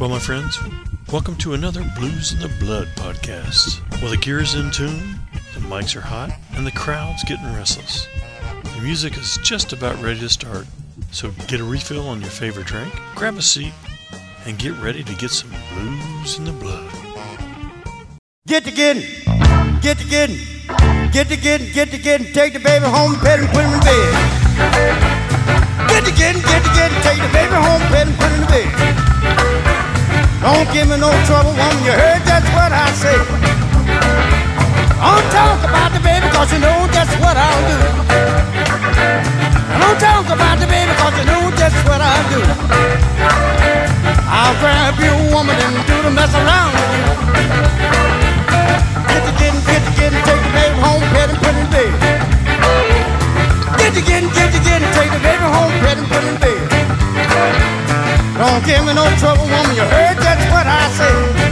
Well, my friends, welcome to another Blues in the Blood podcast. Well, the gear is in tune, the mics are hot, and the crowd's getting restless. The music is just about ready to start, so get a refill on your favorite drink, grab a seat, and get ready to get some Blues in the Blood. Get to getting, get to getting, get to getting, get to getting, take the baby home, pet and put him in bed. Get to getting, take the baby home, pet and put him in bed. Don't give me no trouble, woman, you heard that's what I say. Don't talk about the baby, cause you know that's what I'll do. Don't talk about the baby, cause you know that's what I'll do. I'll grab you, woman, and do the mess around with you. Get to getting, take the baby home, pet and put him in bed. Get to getting, take the baby home, pet and put him in bed. Don't give me no trouble, woman, you heard that's what I say.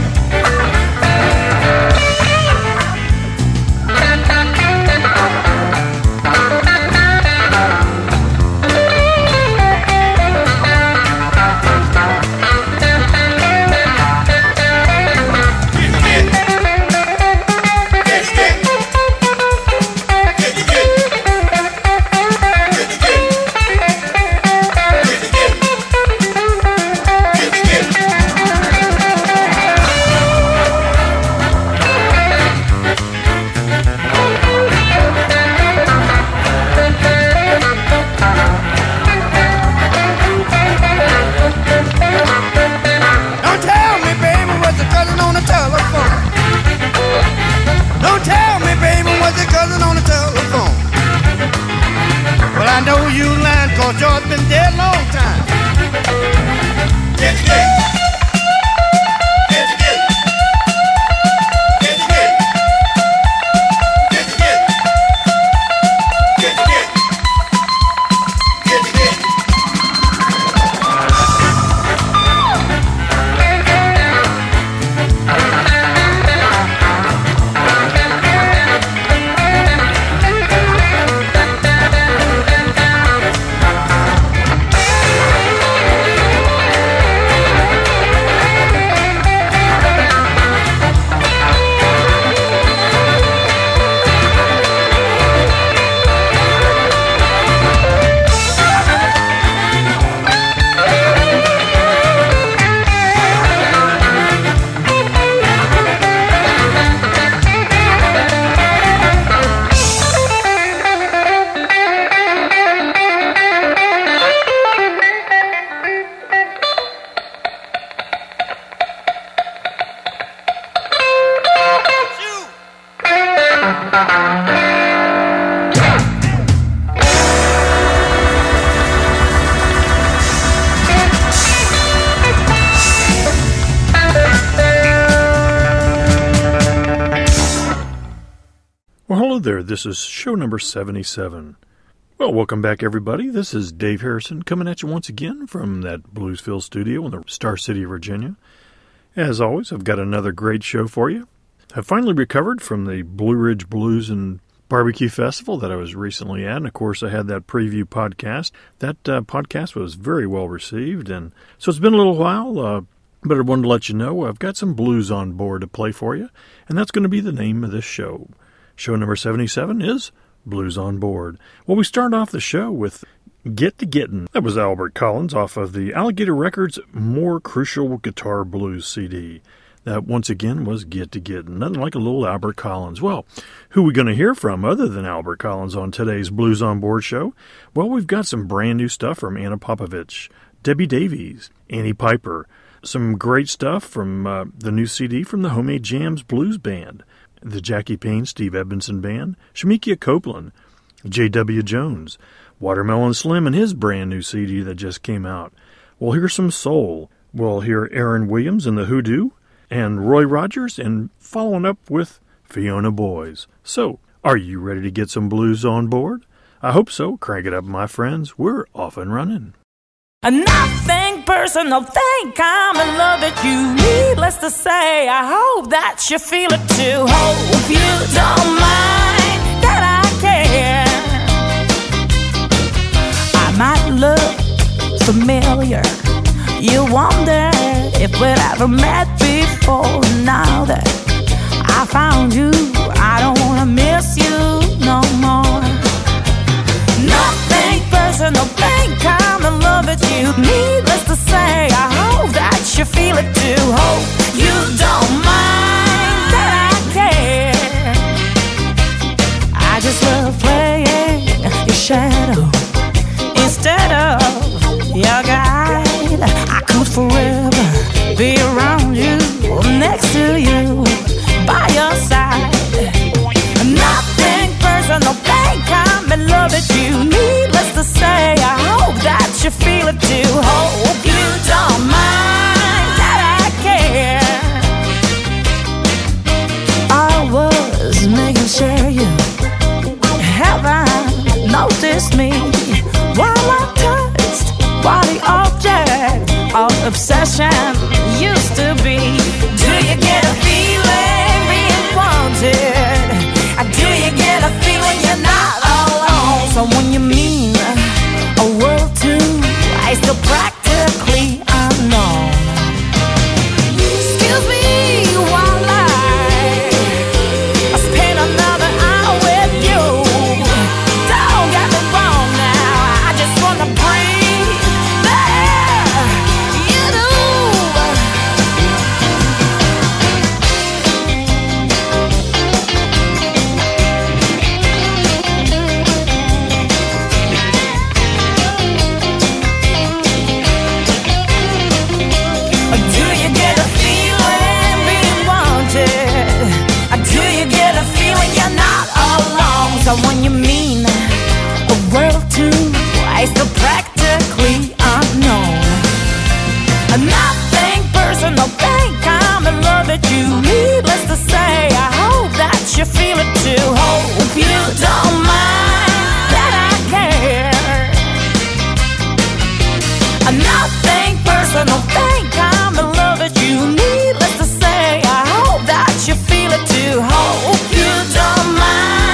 This is show number 77. Well, welcome back, everybody. This is Dave Harrison coming at you once again from that Bluesville studio in the Star City, Virginia. As always, I've got another great show for you. I finally recovered from the Blue Ridge Blues and Barbecue Festival that I was recently at, and of course I had that preview podcast. That podcast was very well received, and so it's been a little while, but I wanted to let you know I've got some blues on board to play for you, and that's going to be the name of this show. Show number 77 is Blues on Board. Well, we start off the show with Get to Gettin'. That was Albert Collins off of the Alligator Records More Crucial Guitar Blues CD. That, once again, was Get to Gettin'. Nothing like a little Albert Collins. Well, who are we going to hear from other than Albert Collins on today's Blues on Board show? Well, we've got some brand new stuff from Ana Popović, Debbie Davies, Annie Piper. Some great stuff from the new CD from the Homemade Jams Blues Band. The Jackie Payne, Steve Edmondson Band, Shemekia Copeland, J.W. Jones, Watermelon Slim and his brand new CD that just came out. We'll hear some soul. We'll hear Aaron Williams and the Hoodoo, and Roy Rogers, and following up with Fiona Boyes. So, are you ready to get some blues on board? I hope so. Crank it up, my friends. We're off and running. Nothing personal, think I'm in love with you. Needless to say, I hope that you feel it too. Hope you don't mind that I care. I might look familiar. You wonder if we're never met before. Now that I found you, I don't wanna miss you no more. Nothing personal, think I'm in love with you. Needless to say, I hope that you feel it too. Hope you don't mind that I care. I just love playing your shadow instead of your guide. I could forever be around you, next to you, by your side. Nothing personal, think I'm in love with you. Needless to say, I hope that you feel it too. Hope you don't mind that I care. I was making sure you haven't noticed me while I touched while the object of obsession used to be. Do you get a feeling being wanted? Do you get a feeling you're not alone? So when you mean a word to, I still practically unknown. Excuse me while I spend another hour with you. Don't get me wrong now, I just wanna bring. So when you mean a world too, I still practically unknown. Nothing personal, think I'm in love with you. Needless to say, I hope that you feel it too. Hope you don't mind that I care. Nothing personal, think I'm in love with you. Needless to say, I hope that you feel it too. Hope you don't mind.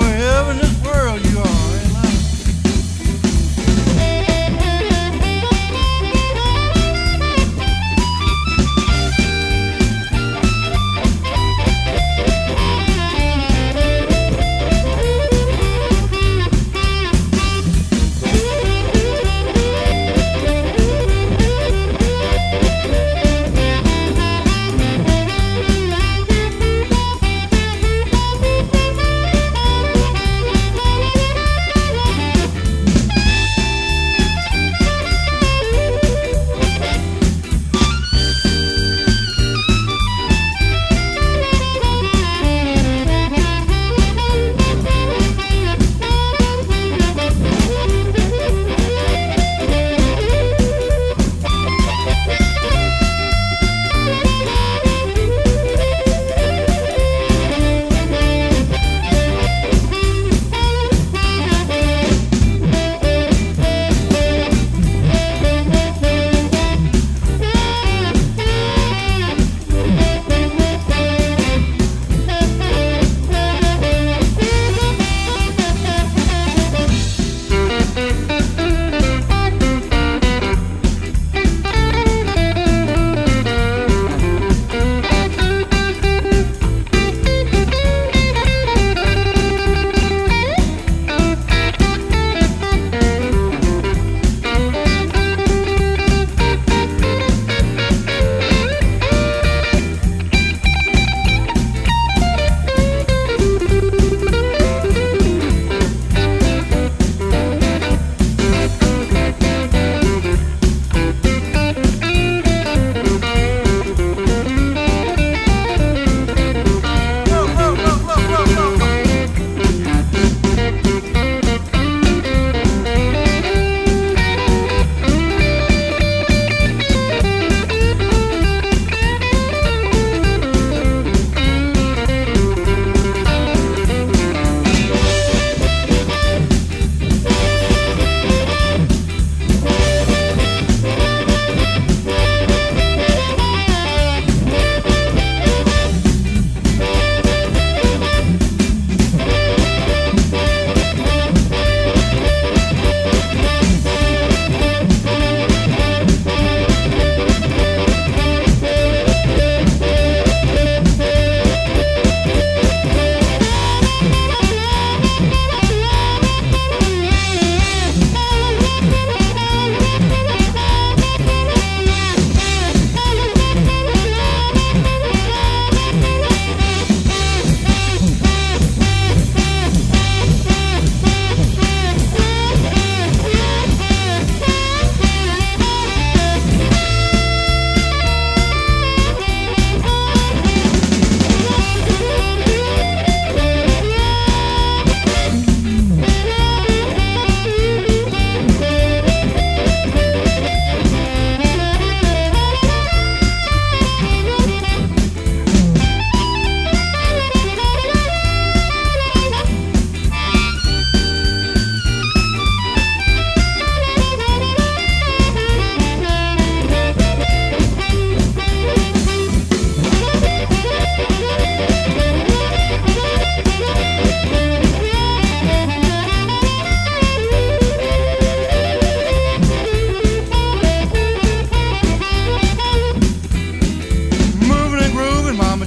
Wherever in this world you are.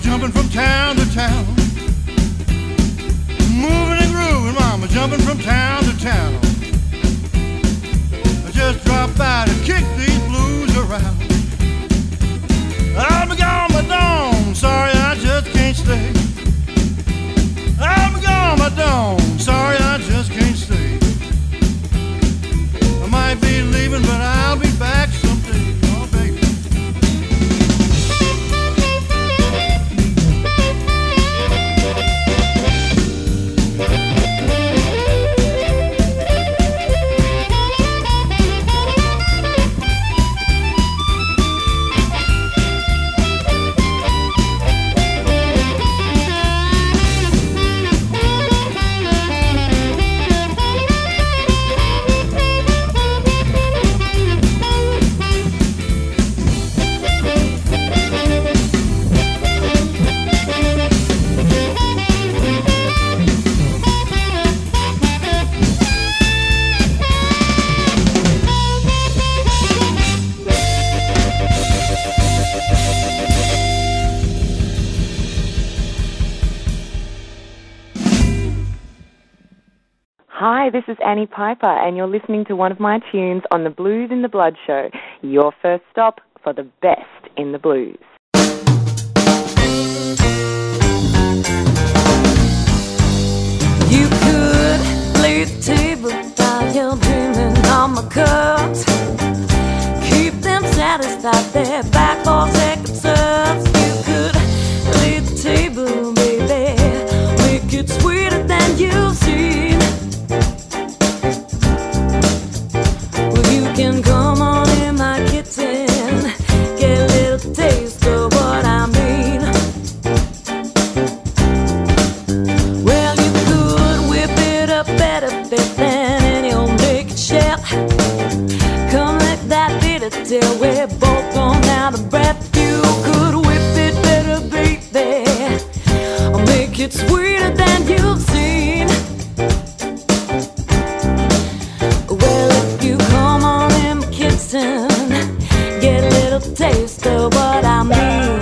mama, jumping from town to town. Moving and grooving, mama, jumping from town to town. Just drop by to kick these blues around. I'll be gone by dawn, sorry I just can't stay. I'll be gone by dawn, sorry I just can't stay. I might be leaving, but I'll be back someday. Hi, this is Annie Piper, and you're listening to one of my tunes on the Blues in the Blood show, your first stop for the best in the blues. You could lay the table while you're dreaming on my cups. Keep them satisfied, their back for second serves. You could lay the table, baby, make it sweeter than you've seen. Can come on in my kitchen, get a little taste of what I mean. Well, you could whip it up better, babe, than any old naked chef. Come let that bitter till we're both gone out of breath. You could whip it better, baby, I'll make it sweeter than you've seen. Get a little taste of what I mean.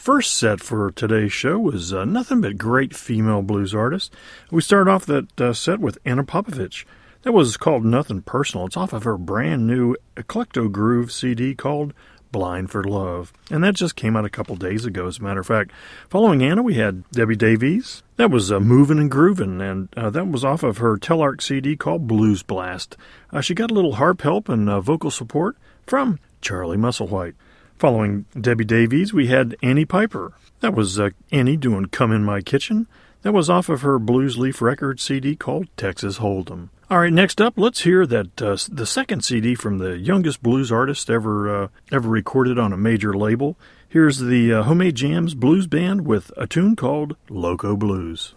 First set for today's show was nothing but great female blues artists. We started off that set with Ana Popović. That was called Nothing Personal. It's off of her brand new Eclecto Groove CD called Blind For Love. And that just came out a couple days ago, as a matter of fact. Following Anna, we had Debbie Davies. That was Movin' And Groovin', and that was off of her Telarc CD called Blues Blast. She got a little harp help and vocal support from Charlie Musselwhite. Following Debbie Davies, we had Annie Piper. That was Annie doing Come In My Kitchen. That was off of her Blues Leaf Records CD called Texas Hold'em. All right, next up, let's hear that the second CD from the youngest blues artist ever recorded on a major label. Here's the Homemade Jams Blues Band with a tune called Loco Blues.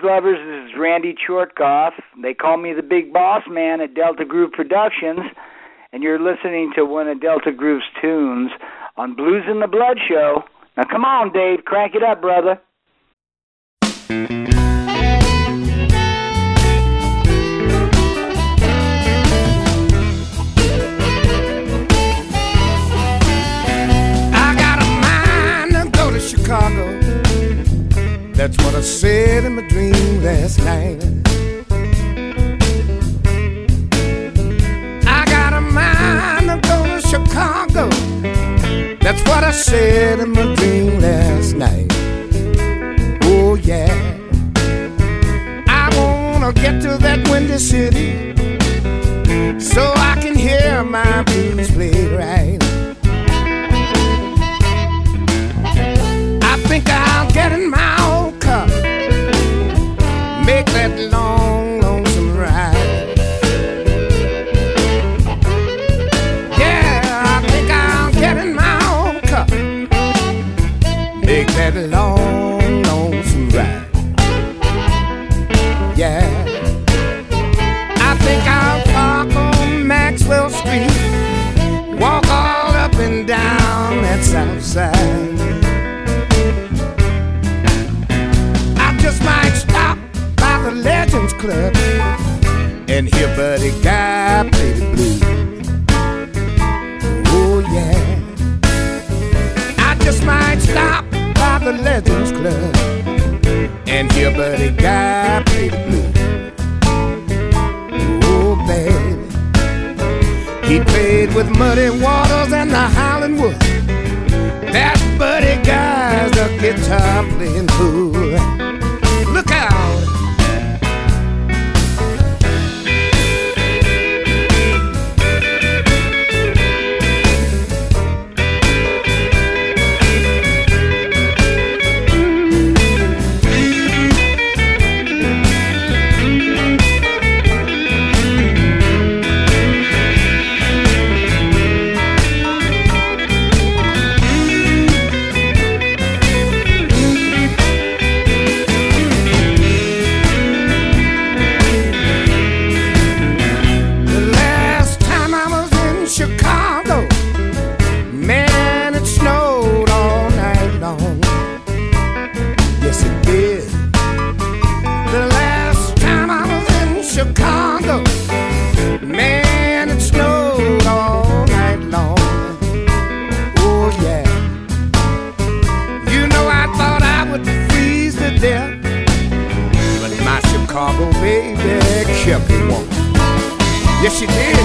Lovers, this is Randy Chortkoff. They call me the Big Boss Man at Delta Groove Productions, and you're listening to one of Delta Groove's tunes on Blues in the Blood Show. Now, come on, Dave, crank it up, brother. I got a mind to go to Chicago. That's what I said in my dream last night. I got a mind to go to Chicago. That's what I said in my dream last night. Oh yeah, I wanna get to that windy city so I can hear my blues play right. I think I'll get in my old car, make that long, lonesome ride. Yeah, I think I'll get in my old car, make that long. Yeah, I think I'll park on Maxwell Street, walk all up and down that south side. I just might stop by the Legends Club and hear Buddy Guy play the blues. Oh yeah, I just might stop by the Legends Club and your buddy guy play the blues. Oh, baby, he played with Muddy Waters and the Howlin' Wolf. That buddy guy's a guitar playing fool. Look out! Yes, she did.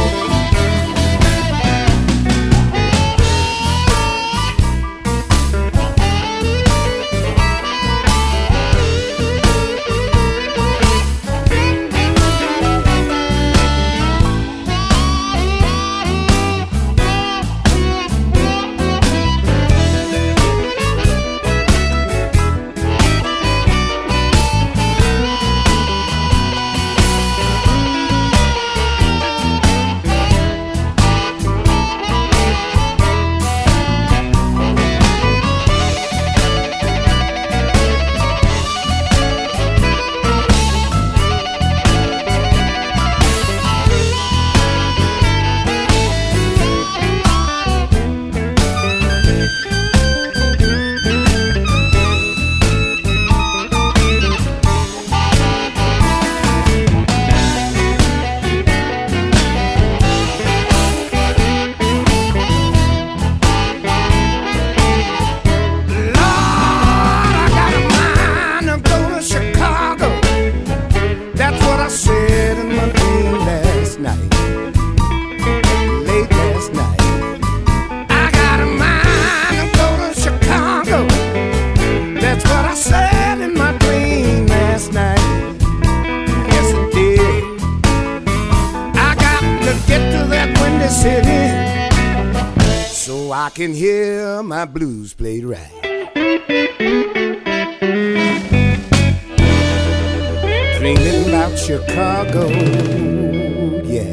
Blues played right. Dreaming about Chicago, yeah.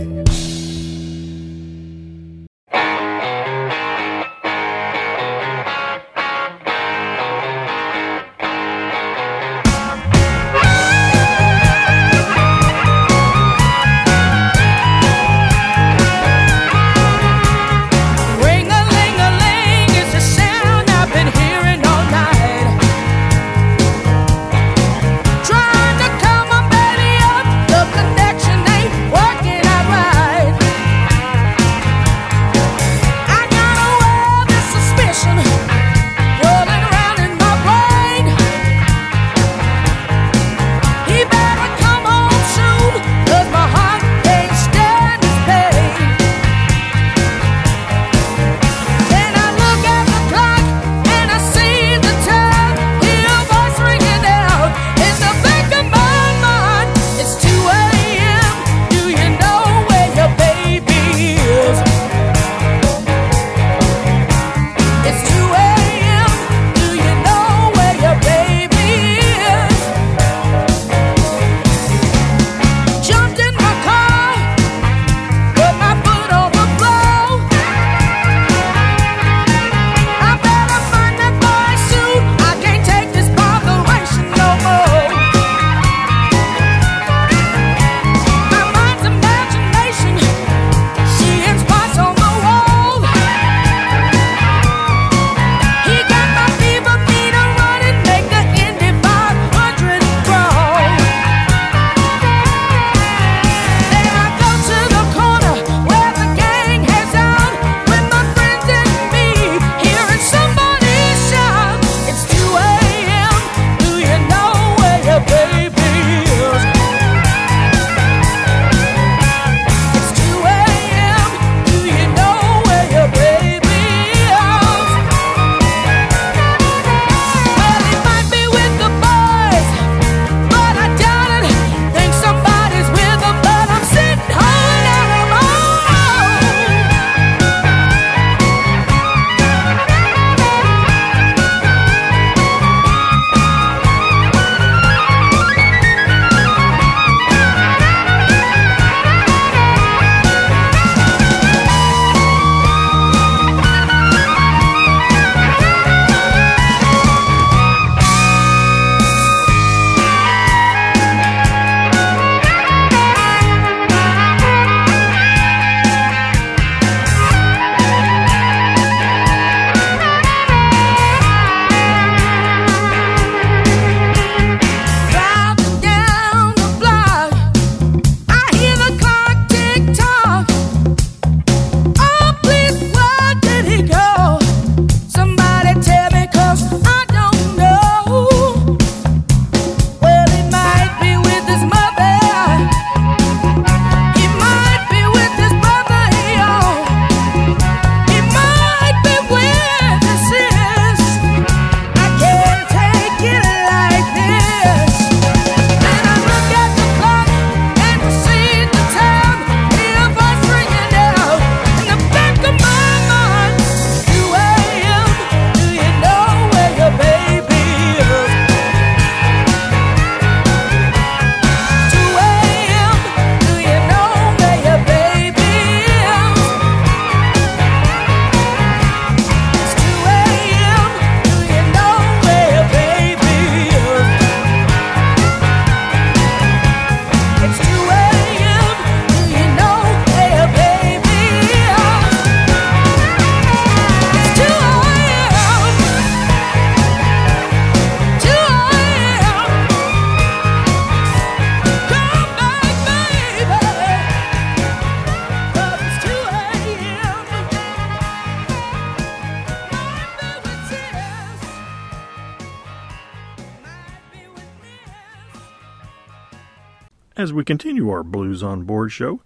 as we continue our Blues on Board show.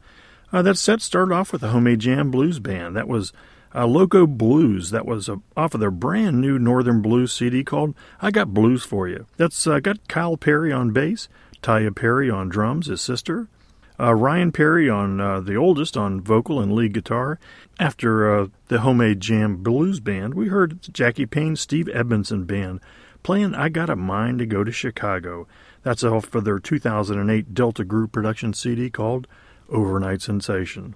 That set started off with the Homemade Jam Blues Band. That was Loco Blues. That was off of their brand new Northern Blues CD called I Got Blues For You. That's got Kyle Perry on bass, Taya Perry on drums, his sister, Ryan Perry on the oldest on vocal and lead guitar. After the Homemade Jam Blues Band, we heard Jackie Payne, Steve Edmondson Band playing I Gotta Mind To Go To Chicago. That's off of their 2008 Delta Groove production CD called Overnight Sensation.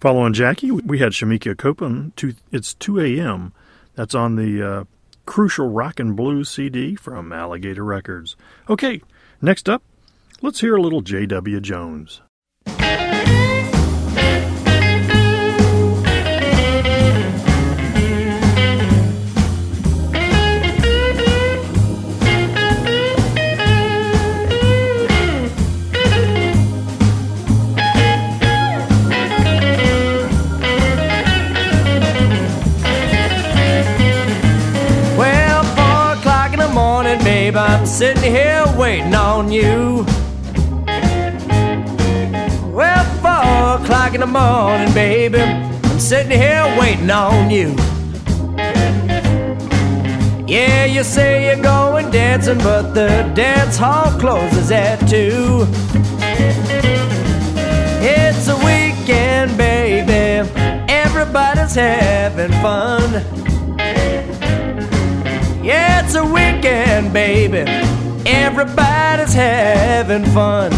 Following Jackie, we had Shemekia Copeland, It's 2 a.m. That's on the Crucial Rock and Blues CD from Alligator Records. Okay, next up, let's hear a little J.W. Jones. I'm sitting here waiting on you. Well, 4 o'clock in the morning, baby, I'm sitting here waiting on you. Yeah, you say you're going dancing, but the dance hall closes at 2. It's a weekend, baby, everybody's having fun. Yeah, it's a weekend, baby, everybody's having fun.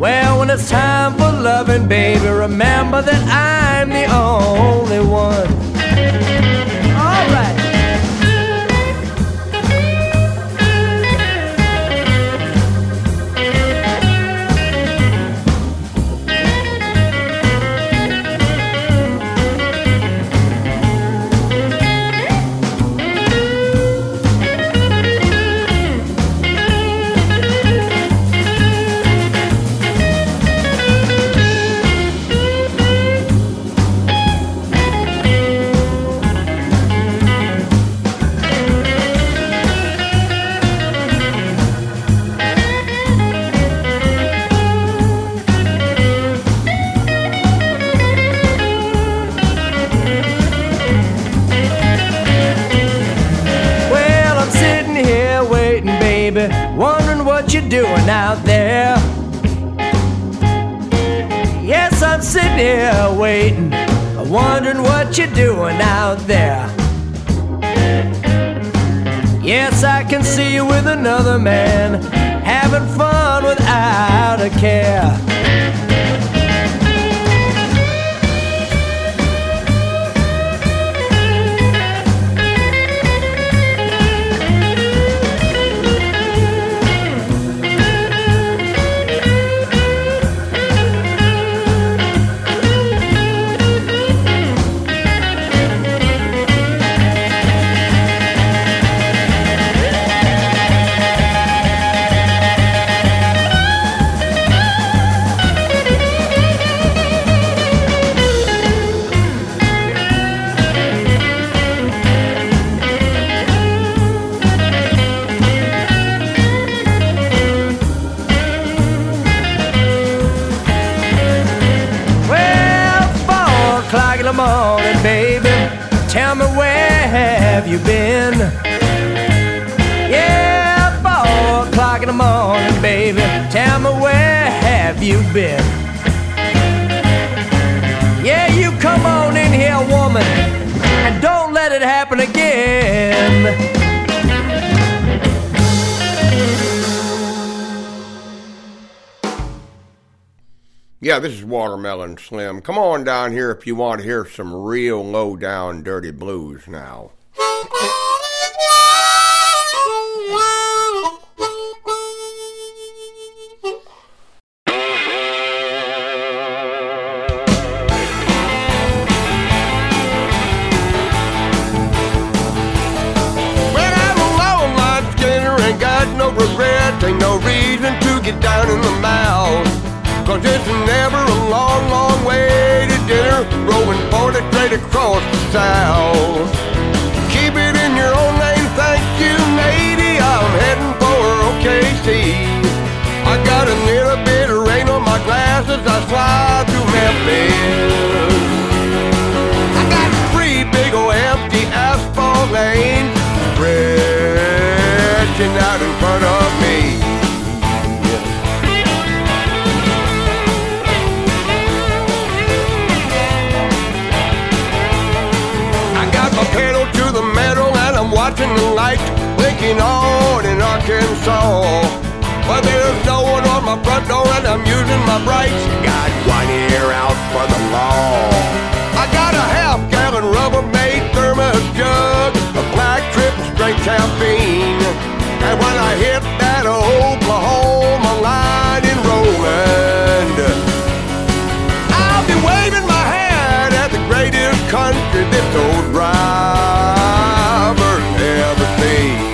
Well, when it's time for loving, baby, remember that I'm the only one. All right. Doing out there. Yes, I'm sitting here waiting, wondering what you're doing out there. Yes, I can see you with another man, having fun without a care. You been? Yeah, 4 o'clock in the morning, baby, tell me where have you been? Yeah, you come on in here, woman, and don't let it happen again. Yeah, this is Watermelon Slim. Come on down here if you want to hear some real low-down dirty blues now. Across the south. Keep it in your own name, thank you, matey. I'm heading for OKC. the night, waking on in Arkansas. But there's no one on my front door and I'm using my rights. Got one ear out for the law. I got a half-gallon Rubbermaid thermos jug, a black triple straight caffeine. And when I hit that Oklahoma line in Roland, I'll be waving my hand at the greatest country this old driver's ever seen.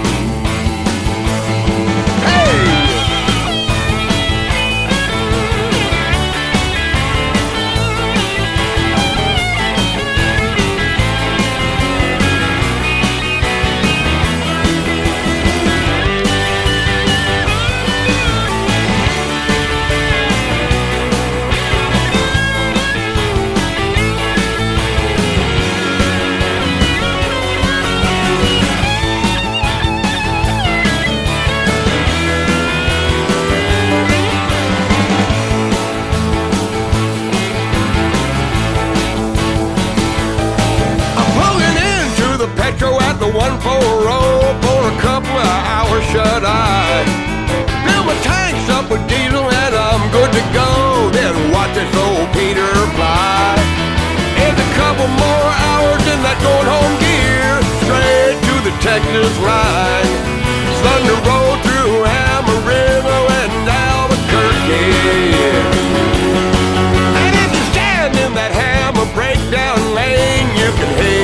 The 140 for a couple of hours shut-eye. Fill my tanks up with diesel and I'm good to go. Then watch this old Peter fly. And a couple more hours in that going home gear, straight to the Texas line. Thunder roll through Amarillo and Albuquerque. And if you stand in that hammer breakdown lane, you can hear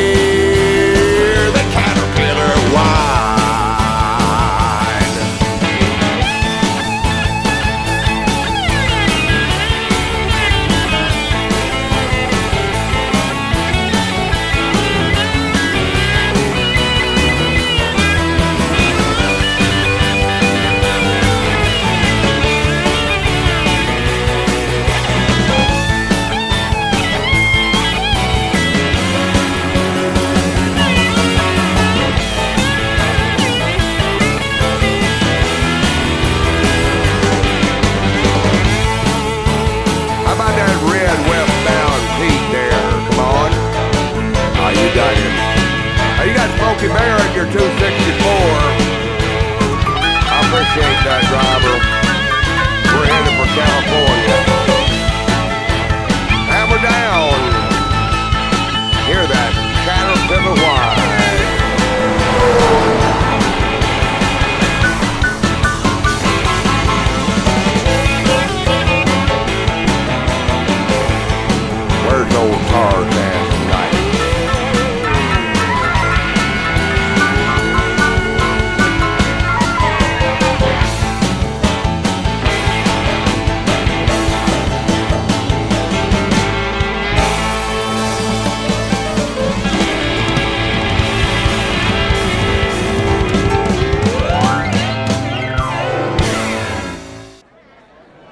your 264. I appreciate that, driver. We're headed for California. Hammer down. Hear that chatter to the wide. Where's old Tarzan tonight?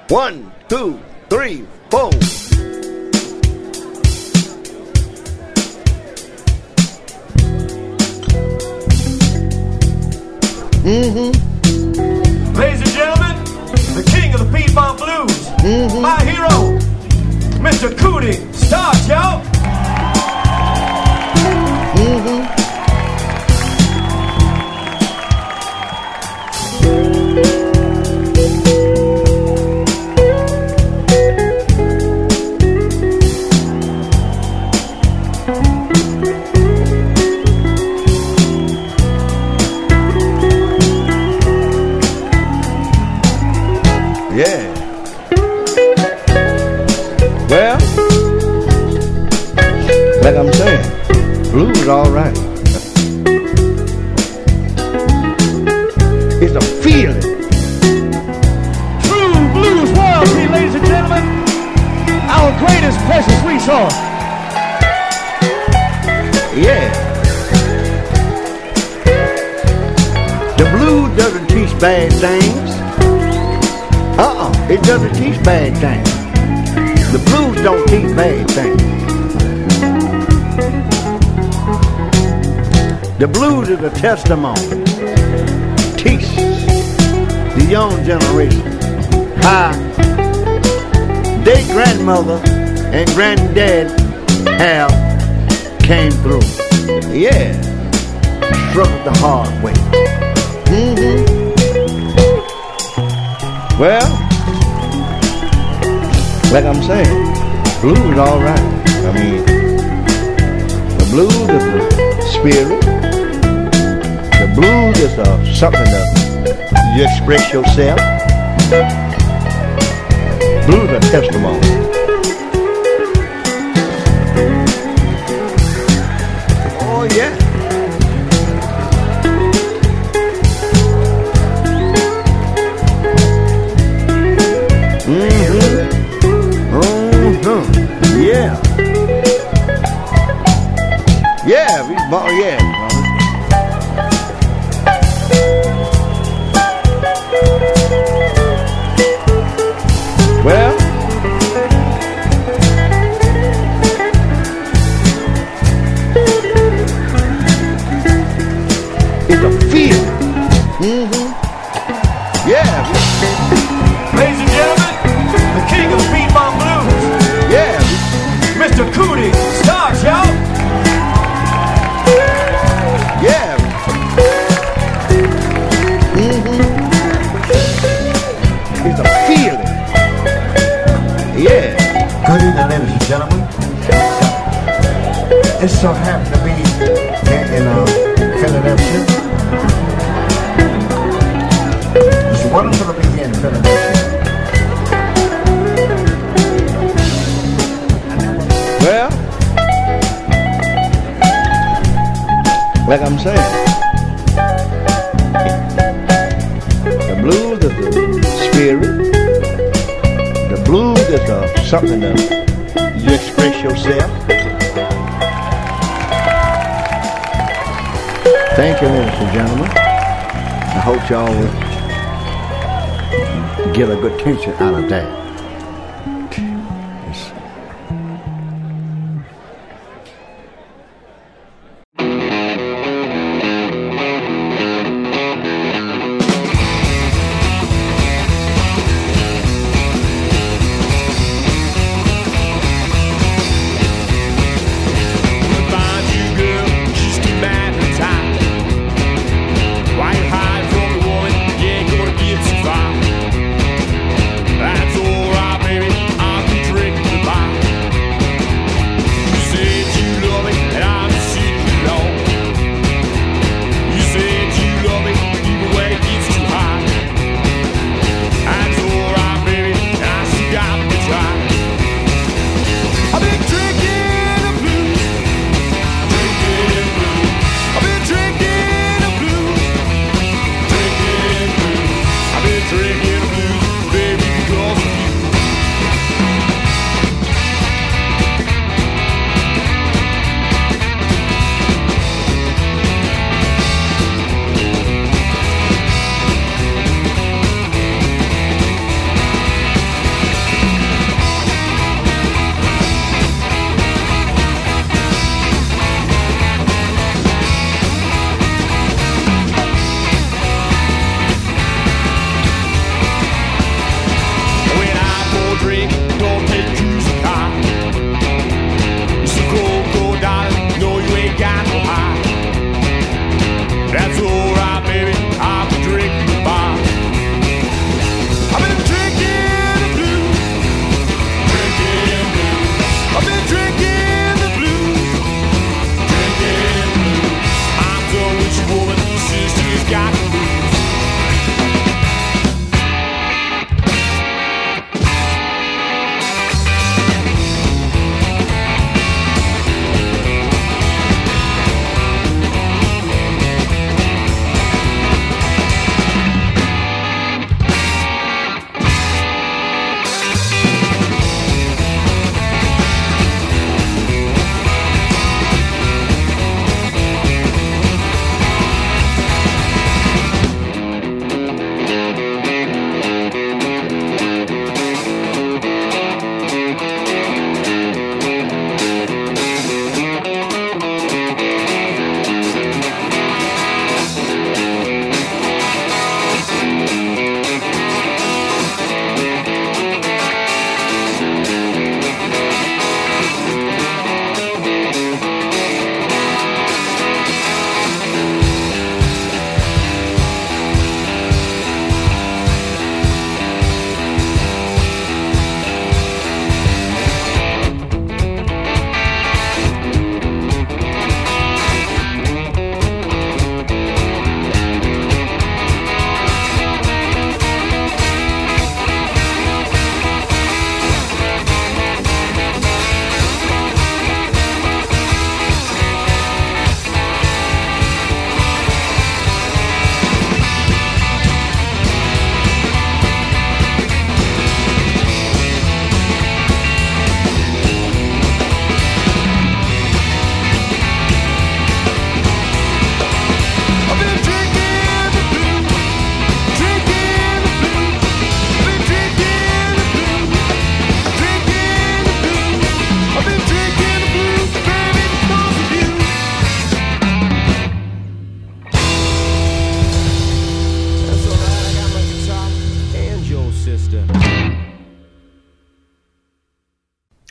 One, two, three, four. Ladies and gentlemen, the king of the Piedmont Blues, my hero, Mr. Cootie Starch, y'all. Like I'm saying, blues all right. It's a feeling. True blues royalty, ladies and gentlemen. Our greatest precious resource. Yeah. The blues doesn't teach bad things. It doesn't teach bad things. The blues don't teach bad things. The blues is a testimony. Teach the young generation how their grandmother and granddad have came through. Yeah. struggled the hard way. Mm-hmm. Well, like I'm saying, blues is all right. I mean, the blues is the spirit. The blues is something that you express yourself. Blues are testimony. Oh yeah, brother. Well, it's a feeling. Mm-hmm. Yeah. Ladies and gentlemen, the king of bebop blues. Yeah. Mr. Cootie, stars, y'all. Good evening, ladies and gentlemen. It so happens to be here in Philadelphia. It's wonderful to be here in Philadelphia. Well, like I'm saying, the blues is the spirit. The blues is something that you express yourself. Thank you, ladies and gentlemen. I hope y'all will get a good tension out of that. That's all.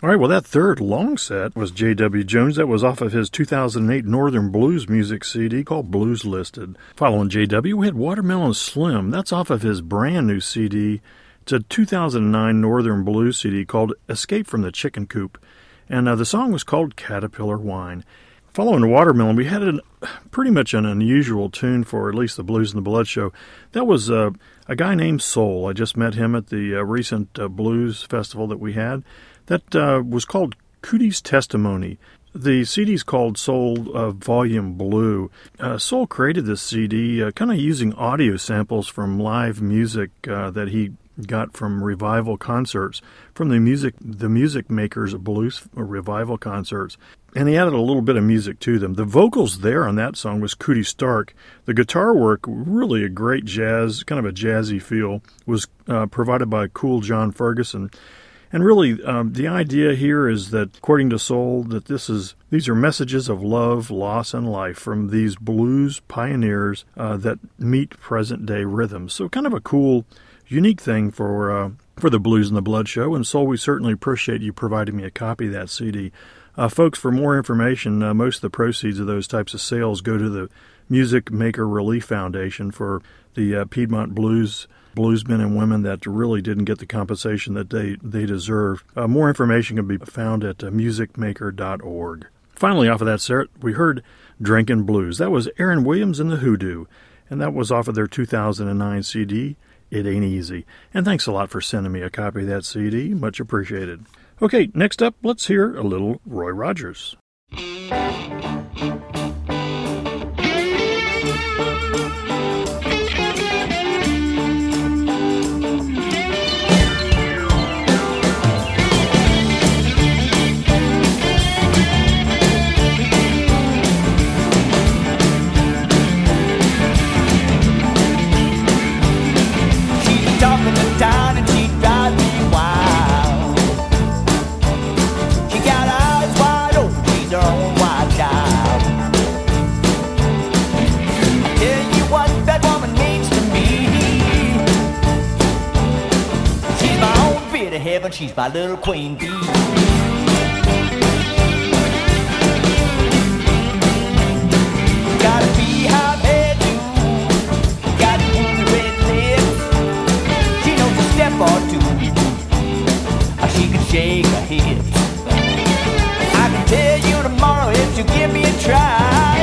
All right, well, that third long set was J.W. Jones. That was off of his 2008 Northern Blues music CD called Blues Listed. Following J.W., we had Watermelon Slim. That's off of his brand new CD. It's a 2009 Northern Blues CD called Escape from the Chicken Coop. And the song was called Caterpillar Wine. Following Watermelon, we had pretty much an unusual tune for at least the Blues and the Blood show. That was a guy named Soul. I just met him at the recent blues festival that we had. That was called Cootie's Testimony. The CD's called Soul Volume Blue. Soul created this CD kind of using audio samples from live music that he got from revival concerts, from the music makers of blues revival concerts. And he added a little bit of music to them. The vocals there on that song was Cootie Stark. The guitar work, really a great jazz, kind of a jazzy feel, was provided by Cool John Ferguson. And really, the idea here is that, according to Soul, that these are messages of love, loss, and life from these blues pioneers that meet present-day rhythms. So kind of a cool, unique thing for the Blues and the Blood show. And Soul, we certainly appreciate you providing me a copy of that CD. Folks, for more information, most of the proceeds of those types of sales go to the Music Maker Relief Foundation for the Piedmont bluesmen and women that really didn't get the compensation that they deserve. More information can be found at musicmaker.org. Finally, off of that set, we heard Drinkin' Blues. That was Aaron Williams and the Hoodoo, and that was off of their 2009 CD, It Ain't Easy. And thanks a lot for sending me a copy of that CD. Much appreciated. Okay, next up, let's hear a little Roy Rogers. Heaven, she's my little queen bee. Got a beehive hairdo, got blue red lips. She knows a step or two, or she can shake her hips. I can tell you tomorrow if you give me a try.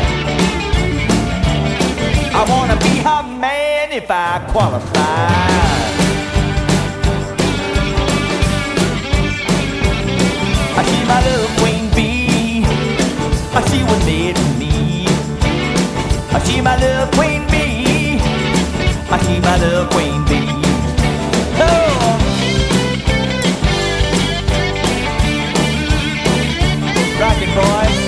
I wanna be her man if I qualify. She's my little queen bee. She was made for me. She's my little queen bee. She's my little queen bee. Oh! Rock it, boys.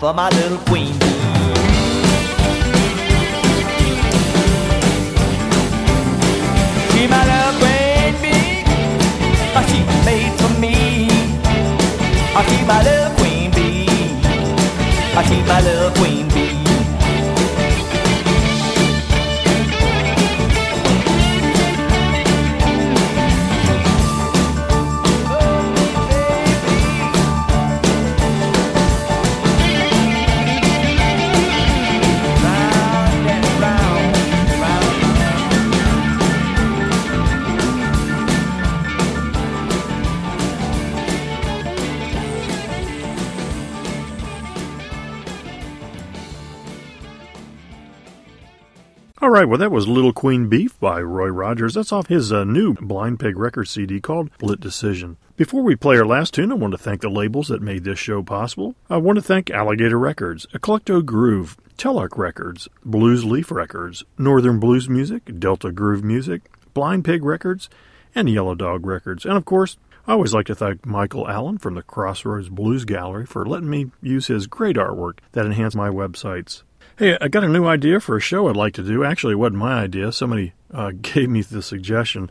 For my little queen bee. She my little queen bee. She was made for me. She my little queen bee. She my little queen bee. right, well, that was Little Queen Bee by Roy Rogers. That's off his new Blind Pig Records CD called Split Decision. Before we play our last tune, I want to thank the labels that made this show possible. I want to thank Alligator Records, Eclecto Groove, Telarc Records, Blues Leaf Records, Northern Blues Music, Delta Groove Music, Blind Pig Records, and Yellow Dog Records. And, of course, I always like to thank Michael Allen from the Crossroads Blues Gallery for letting me use his great artwork that enhanced my websites. Hey, I got a new idea for a show I'd like to do. Actually, it wasn't my idea. Somebody gave me the suggestion.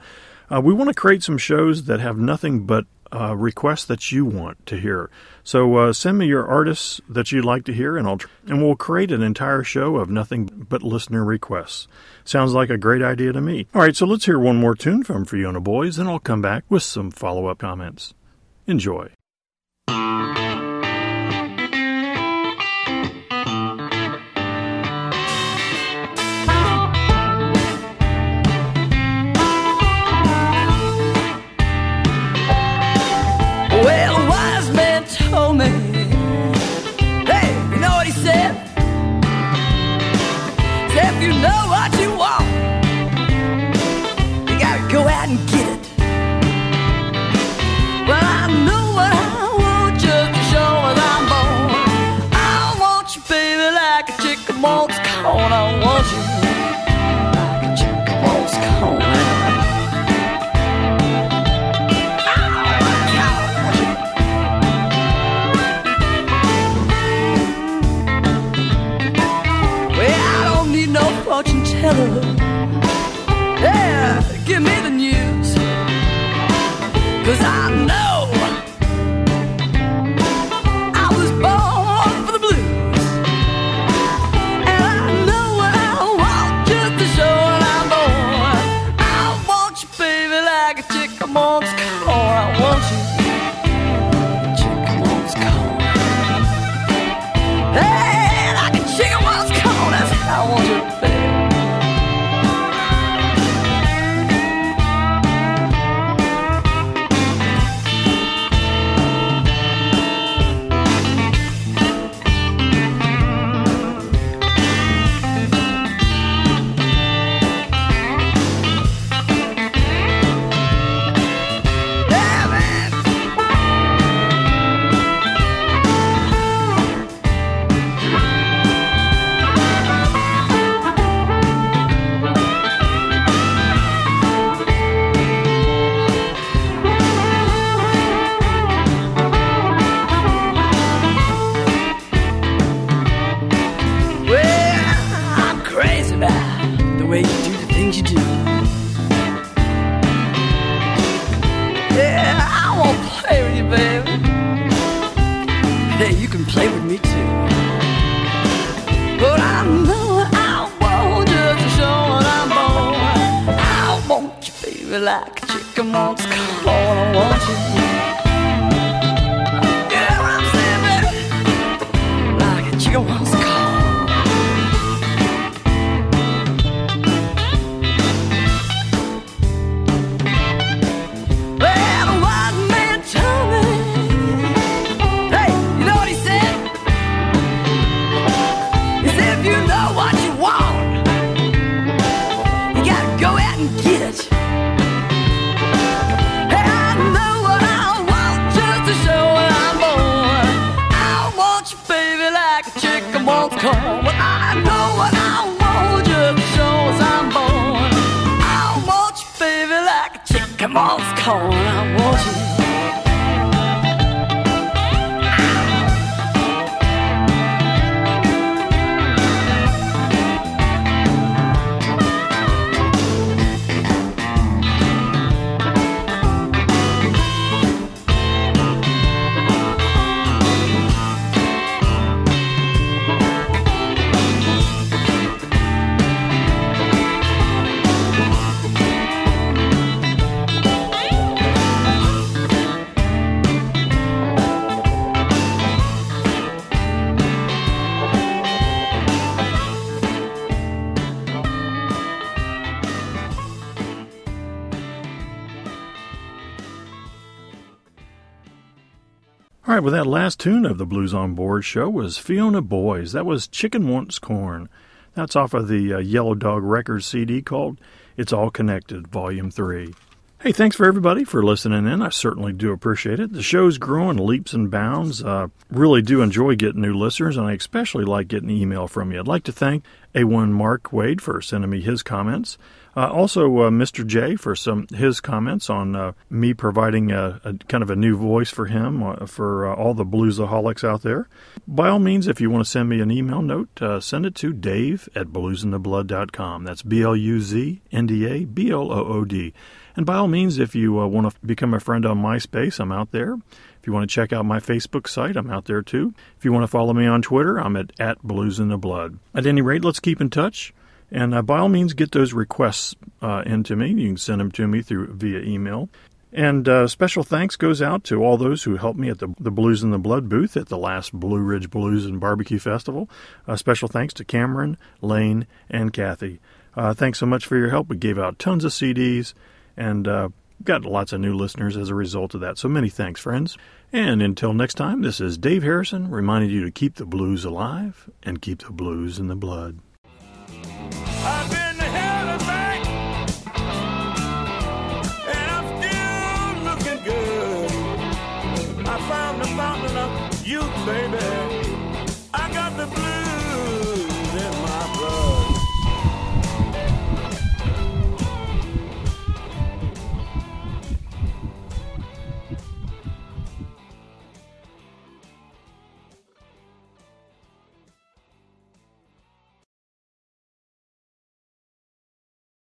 We want to create some shows that have nothing but requests that you want to hear. So send me your artists that you'd like to hear, and we'll create an entire show of nothing but listener requests. Sounds like a great idea to me. All right, so let's hear one more tune from Fiona Boyes, and I'll come back with some follow-up comments. Enjoy. You know what you want, you gotta go out and get it. Well, I know what I want just to show what I'm born. I want you, baby, like a chicken wants corn. I want you like a chicken wants corn. Yeah, give me the news, 'cause I know I was born for the blues. And I know what I want just to show what I'm born. I want you, baby, like a chicken wants corn. I want you. All right, well, that last tune of the Blues on Board show was Fiona Boyes. That was Chicken Wants Corn. That's off of the Yellow Dog Records CD called It's All Connected, Volume 3. Hey, thanks for everybody for listening in. I certainly do appreciate it. The show's growing leaps and bounds. I really do enjoy getting new listeners, and I especially like getting email from you. I'd like to thank A1 Mark Wade for sending me his comments. Also, Mr. J for his comments on me providing a kind of a new voice for him, for all the bluesaholics out there. By all means, if you want to send me an email note, send it to dave@bluesandtheblood.com. That's BluzNdaBlood. And by all means, if you want to become a friend on MySpace, I'm out there. If you want to check out my Facebook site, I'm out there too. If you want to follow me on Twitter, I'm at BluzInTheBlood. At any rate, let's keep in touch. And by all means, get those requests into me. You can send them to me via email. And special thanks goes out to all those who helped me at the Blues in the Blood booth at the last Blue Ridge Blues and Barbecue Festival. Special thanks to Cameron, Lane, and Kathy. Thanks so much for your help. We gave out tons of CDs. And got lots of new listeners as a result of that. So many thanks, friends. And until next time, this is Dave Harrison reminding you to keep the blues alive and keep the blues in the blood.